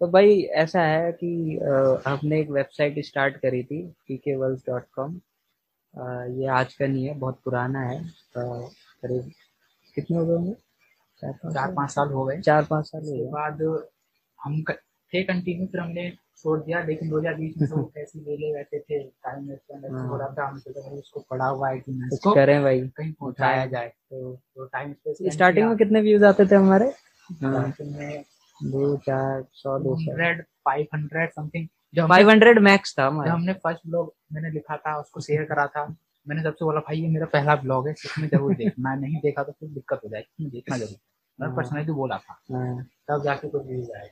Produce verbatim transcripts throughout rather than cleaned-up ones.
तो भाई ऐसा है कि अ, हमने एक वेबसाइट स्टार्ट करी थी पी के वर्ल्स डॉट कॉम। ये आज का नहीं है, बहुत पुराना है। अ, करीब कितने हो गए होंगे, चार पाँच चार साल? पाँच साल हो गए। चार पाँच साल हो उसके गए। बाद हम क- थे कंटिन्यू, फिर हमने छोड़ दिया। लेकिन दो हज़ार बीस में तो कैसे वेले रहते थे, टाइम हाँ। हो रहा था। हम सोचा भाई उसको पड़ा हुआ है कि नहीं, कुछ इसको करें भाई, कहीं पहुंचाया उठाएं। जाए, तो वो टाइम स्पेस स्टार्टिंग में कितने व्यूज आते थे हमारे? हाँ, में दो चार सौ दो सौ हंड्रेड फाइव हंड्रेड समथिंग। जब हमने- फाइव हंड्रेड मैक्स था जब हमारा। हमने फर्स्ट ब्लॉग मैंने लिखा था, उसको शेयर करा था, मैंने सबसे बोला भाई ये मेरा पहला ब्लॉग है, इसमें जरूर देखना, नहीं देखा तो फिर दिक्कत हो जाएगी, इसमें देखना जरूर। मैंने हाँ। पर्सनली बोला था, हाँ, तब जाके कुछ व्यूज आए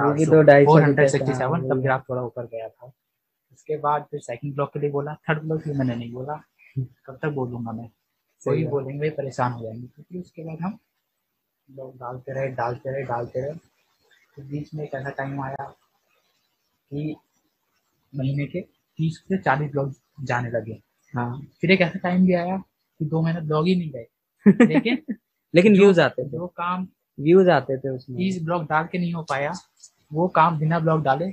क्योंकि दो ढाई सौ फोर हंड्रेड सिक्सटी सेवन। तब ग्राफ थोड़ा ऊपर गया था। उसके बाद फिर सेकंड ब्लॉग के लिए बोला, थर्ड ब्लॉग के लिए मैंने नहीं बोला, कब तक बोलूंगा मैं, कोई बात। बोलेंगे परेशान हो जाएंगे। क्योंकि उसके बाद हम ब्लॉग डालते रहे डालते रहे डालते रहे। तो बीच में एक ऐसा टाइम आया कि महीने के तीस से चालीस ब्लॉग जाने लगे। हाँ, फिर एक ऐसा टाइम भी आया कि दो महीने ब्लॉग ही नहीं गए। लेकिन लेकिन व्यूज आते थे, जो काम व्यूज आते थे उसमें तीस ब्लॉग डाल के नहीं हो पाया, वो काम बिना ब्लॉग डाले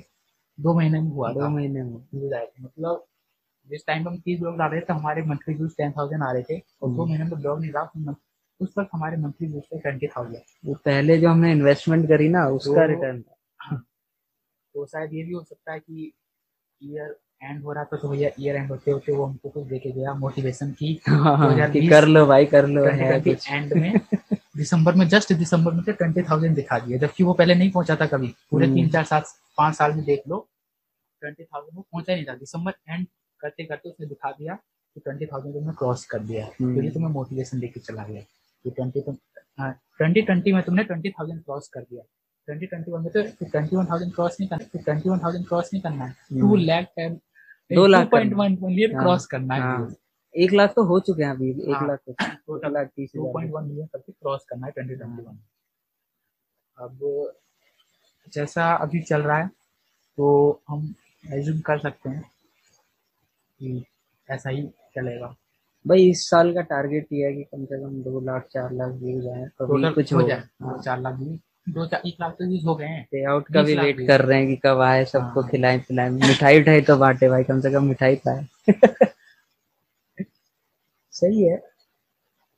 दो महीने में हुआ दो था। महीने में। व्यूज आए थे, मतलब जिस टाइम पे हम तीस ब्लॉग डाल रहे थे तो हमारे मंथली व्यूज टेन थाउजेंड आ रहे थे, और दो हम्म। महीने में ब्लॉग नहीं डाला तो month- उस वक्त हमारे मंथली व्यूज थे ट्वेंटी थाउजेंड। वो पहले जो हमने इन्वेस्टमेंट करी ना, उसका वो- रिटर्न था। तो शायद ये भी हो सकता है कि ईयर एंड हो रहा था, तो ईयर एंड होते होते वो हमको कुछ देके गया मोटिवेशन की हाँ, कि कर लो भाई, कर लो है कुछ। एंड में दिसंबर में, जस्ट दिसंबर में ट्वेंटी थाउजेंड दिखा दिया, जबकि वो पहले नहीं पहुंचा था कभी। पूरे हम्म। तीन चार साल पाँच साल में देख लो, ट्वेंटी थाउजेंड वो पहुंचा ही नहीं था। दिसंबर एंड करते करते उसने दिखा दिया कि ट्वेंटी थाउजेंड तुमने क्रॉस कर दिया, हम्म। तो ये तुम्हें मोटिवेशन देके चला गया कि ट्वेंटी तुम ट्वेंटी ट्वेंटी में तुमने ट्वेंटी थाउजेंड क्रॉस कर दिया। ट्वेंटी ट्वेंटी वन में तो ट्वेंटी वन थाउजेंड क्रॉस नहीं करना, ट्वेंटी वन थाउजेंड क्रॉस नहीं करना है, हम्म। टू लाख टेन दो लाख पॉइंट वन मिलियन हाँ, क्रॉस करना है, हाँ। एक लाख तो हो चुके हैं अभी, एक हाँ। लाख टोटल लाख तीस टू पॉइंट हजार। वन मिलियन करके क्रॉस करना है ट्वेंटी ट्वेंटी वन। अब जैसा अभी चल रहा है तो हम एज्यूम कर सकते हैं कि ऐसा ही चलेगा, भाई इस साल का टारगेट ये है कि कम से कम दो लाख चार लाख व्यूज आए, कभी टोटल कुछ हो जाए दो चार लाख भी, दो चार एक लाख तो यूज हो गए हैं। पे आउट का बीस भी लाख वेट भी। कर रहे हैं कि कब आए, सबको हाँ। खिलाएं पिलाएं। मिठाई उठाई तो बांटे भाई, कम से कम मिठाई पाए। सही है।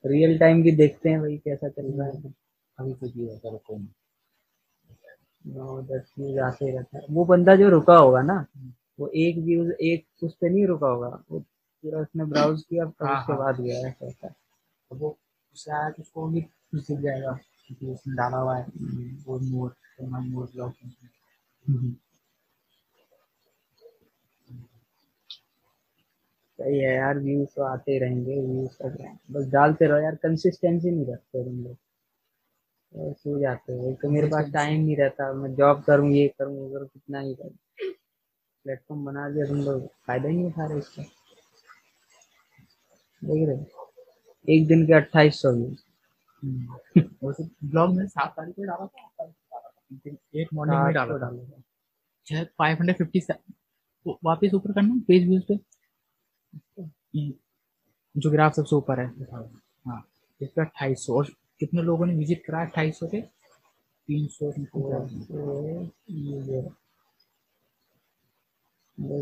रियल टाइम भी देखते हैं भाई कैसा चल रहा है। अभी कुछ भी होता रुको नहीं। नौ दस व्यूज आते ही रहता है। वो बंदा जो रुका होगा ना, वो एक व्यूज एक उस पे नहीं रुका होगा, वो पूरा उसने ब्राउज किया फिर हाँ, उसके हाँ। बाद गया, ऐसा होता है। तो वो उससे आया तो उसको भी कुछ दिख जाएगा क्योंकि उसने डाला हुआ है वो मोर मोर ब्लॉग। सही है यार, व्यूज तो आते ही रहेंगे, व्यूज तो रहेंगे। बस डालते रहो यार, कंसिस्टेंसी नहीं रखते तुम लोग, और सो जाते हो। एक तो मेरे पास टाइम नहीं रहता, मैं जॉब करूँ, ये करूँ वो करूँ, कितना ही करूँ। प्लेटफॉर्म बना दिया तुम लोग, फायदा ही नहीं उठा रहे इसका, देख रहे हो? एक दिन के अट्ठाईस सौ व्यूज। ब्लॉग में सात तारीख को डाला था, आठ तारीख को डाला था, लेकिन एक मॉर्निंग में डाला था। शायद फाइव हंड्रेड फिफ्टी वापस ऊपर करना पेज व्यूज पे, ये जो ग्राफ सबसे ऊपर है। हाँ, इस पर अट्ठाईस सौ और कितने लोगों ने विजिट करा? अट्ठाईस सौ पे तीन सौ देख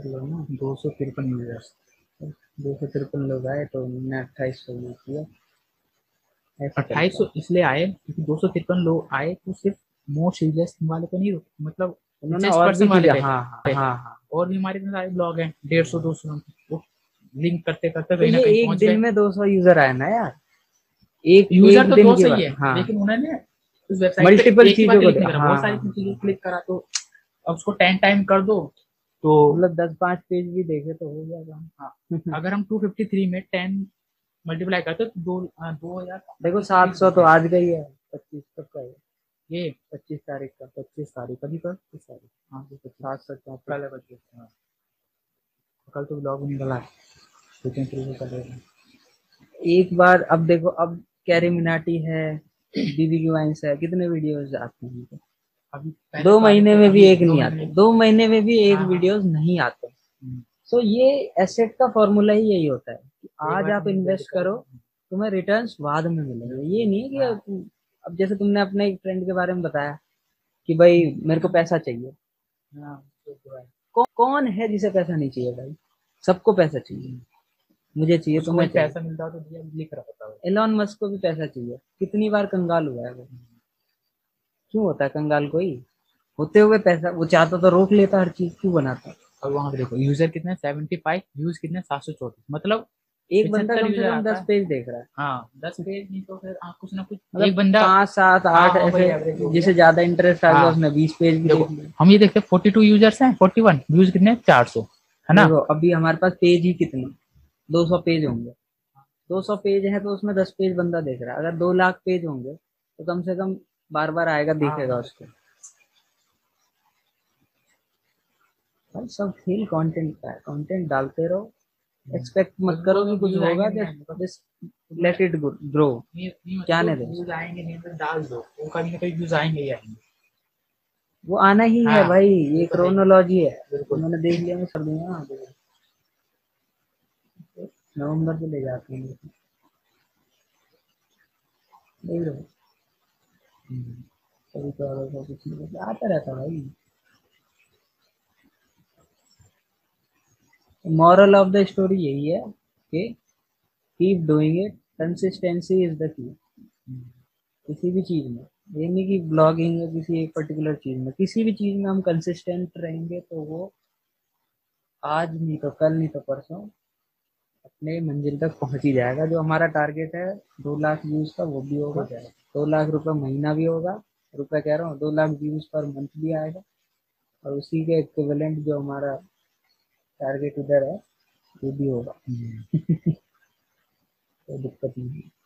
लो ना, दो सौ तिरपन यूजर्स, दो सौ तिरपन लोग आए तो मैंने अट्ठाईस सौ व्यूज किया। ऐसा चलता है। अट्ठाईस सौ इसलिए आए क्योंकि दो सौ तिरपन लोग आए तो सिर्फ मोस्ट यूजर्स वाले पे नहीं रुके, मतलब उन्होंने और भी किया। हाँ हाँ हाँ हाँ और भी हमारे इतने सारे ब्लॉग हैं, डेढ़ सौ दो सौ लिंक करते करते तो कहीं ना ये कहीं एक पहुंच दिन गए। में दो सौ यूजर आए ना यार, एक यूजर एक तो दिन दो की सौ ही है, बात- हाँ लेकिन उन्होंने उस वेबसाइट Multiple चीजों को देखा, हाँ, बहुत सारी हाँ। चीजों क्लिक करा, तो अब उसको टेन टाइम कर दो तो मतलब दस पाँच पेज भी देखे तो हो जाएगा। हाँ, अगर हम टू फिफ्टी थ्री में टेन मल्टीप्लाई करते तो दो आ, दो हजार देखो सात सौ तो आज का ही है, पच्चीस तक का है, ये पच्चीस तारीख का, पच्चीस तारीख कभी कर पच्चीस तारीख हाँ जी, सात सौ चौपन है पच्चीस। हाँ, कल तो ब्लॉग निकला है, लेकिन फिर भी कर लेगा। एक बार अब देखो, अब कैरी मिनाटी है, दीदी की वाइंस है, कितने वीडियोस आते हैं इनके? अभी पहले दो बार- महीने में भी एक दो नहीं महीने- आते, दो महीने में भी एक हाँ। वीडियोस नहीं आते। हम्म। सो ये एसेट का फॉर्मूला ही यही होता है कि आज आप इन्वेस्ट करो, तुम्हें रिटर्न्स बाद में मिलेंगे। ये नहीं है कि हाँ। अब अब जैसे तुमने अपने एक फ्रेंड के बारे में बताया, कि भाई मेरे को पैसा चाहिए। कौ, कौन है जिसे पैसा नहीं चाहिए भाई? सबको पैसा चाहिए। मुझे चाहिए, तुम्हें तो पैसा मिलता तो दिया लिख रहा होता। एलोन मस्क को भी पैसा चाहिए, कितनी बार कंगाल हुआ है वो। क्यों होता है कंगाल कोई? होते हुए पैसा वो चाहता तो रोक लेता हर चीज, क्यों बनाता? और वहाँ पे देखो यूजर कितने पचहत्तर, व्यूज कितने सात सौ चौंतीस, मतलब एक बंदा कम से कम दस पेज देख रहा है। हाँ, दस पेज नहीं तो फिर आप कुछ ना कुछ, मतलब एक बंदा पाँच सात आठ ऐसे जिसे ज्यादा इंटरेस्ट आ गया उसने बीस पेज भी देखो। हम ये देखते फोर्टी टू यूजर्स हैं, फोर्टी वन व्यूज कितने चार सौ है ना। अभी हमारे पास पेज ही कितने दो सौ पेज होंगे, दो सौ पेज है तो उसमें दस पेज बंदा देख रहा है। अगर दो लाख पेज होंगे तो कम से कम बार बार आएगा देखेगा उसको। सब खेल कंटेंट का है, कंटेंट डालते रहो, एक्सपेक्ट मत करो कि कुछ होगा, जस्ट लेट इट ग्रो। क्या नहीं दे डाल दो, वो कभी ना कभी व्यूज आएंगे ही आएंगे, वो आना ही है भाई, ये क्रोनोलॉजी है। मैंने देख लिया, मैं कर दूंगा नवंबर को ले जाते हैं। देख लो कभी तो कुछ नहीं आता रहता भाई। मॉरल ऑफ द स्टोरी यही है कि keep doing it, consistency is the key. किसी भी चीज में, ये नहीं कि ब्लॉगिंग या किसी एक पर्टिकुलर चीज में, किसी भी चीज में हम कंसिस्टेंट रहेंगे तो वो आज नहीं तो कल नहीं तो परसों अपने मंजिल तक पहुंच ही जाएगा। जो हमारा टारगेट है दो लाख व्यूज का वो भी होगा, दो लाख रुपये महीना भी होगा, रुपये कह रहा हूँ, दो लाख व्यूज पर मंथ भी आएगा। और उसी के इक्विवेलेंट जो हमारा टारगेट उधर है वो भी होगा। कोई दिक्कत नहीं है।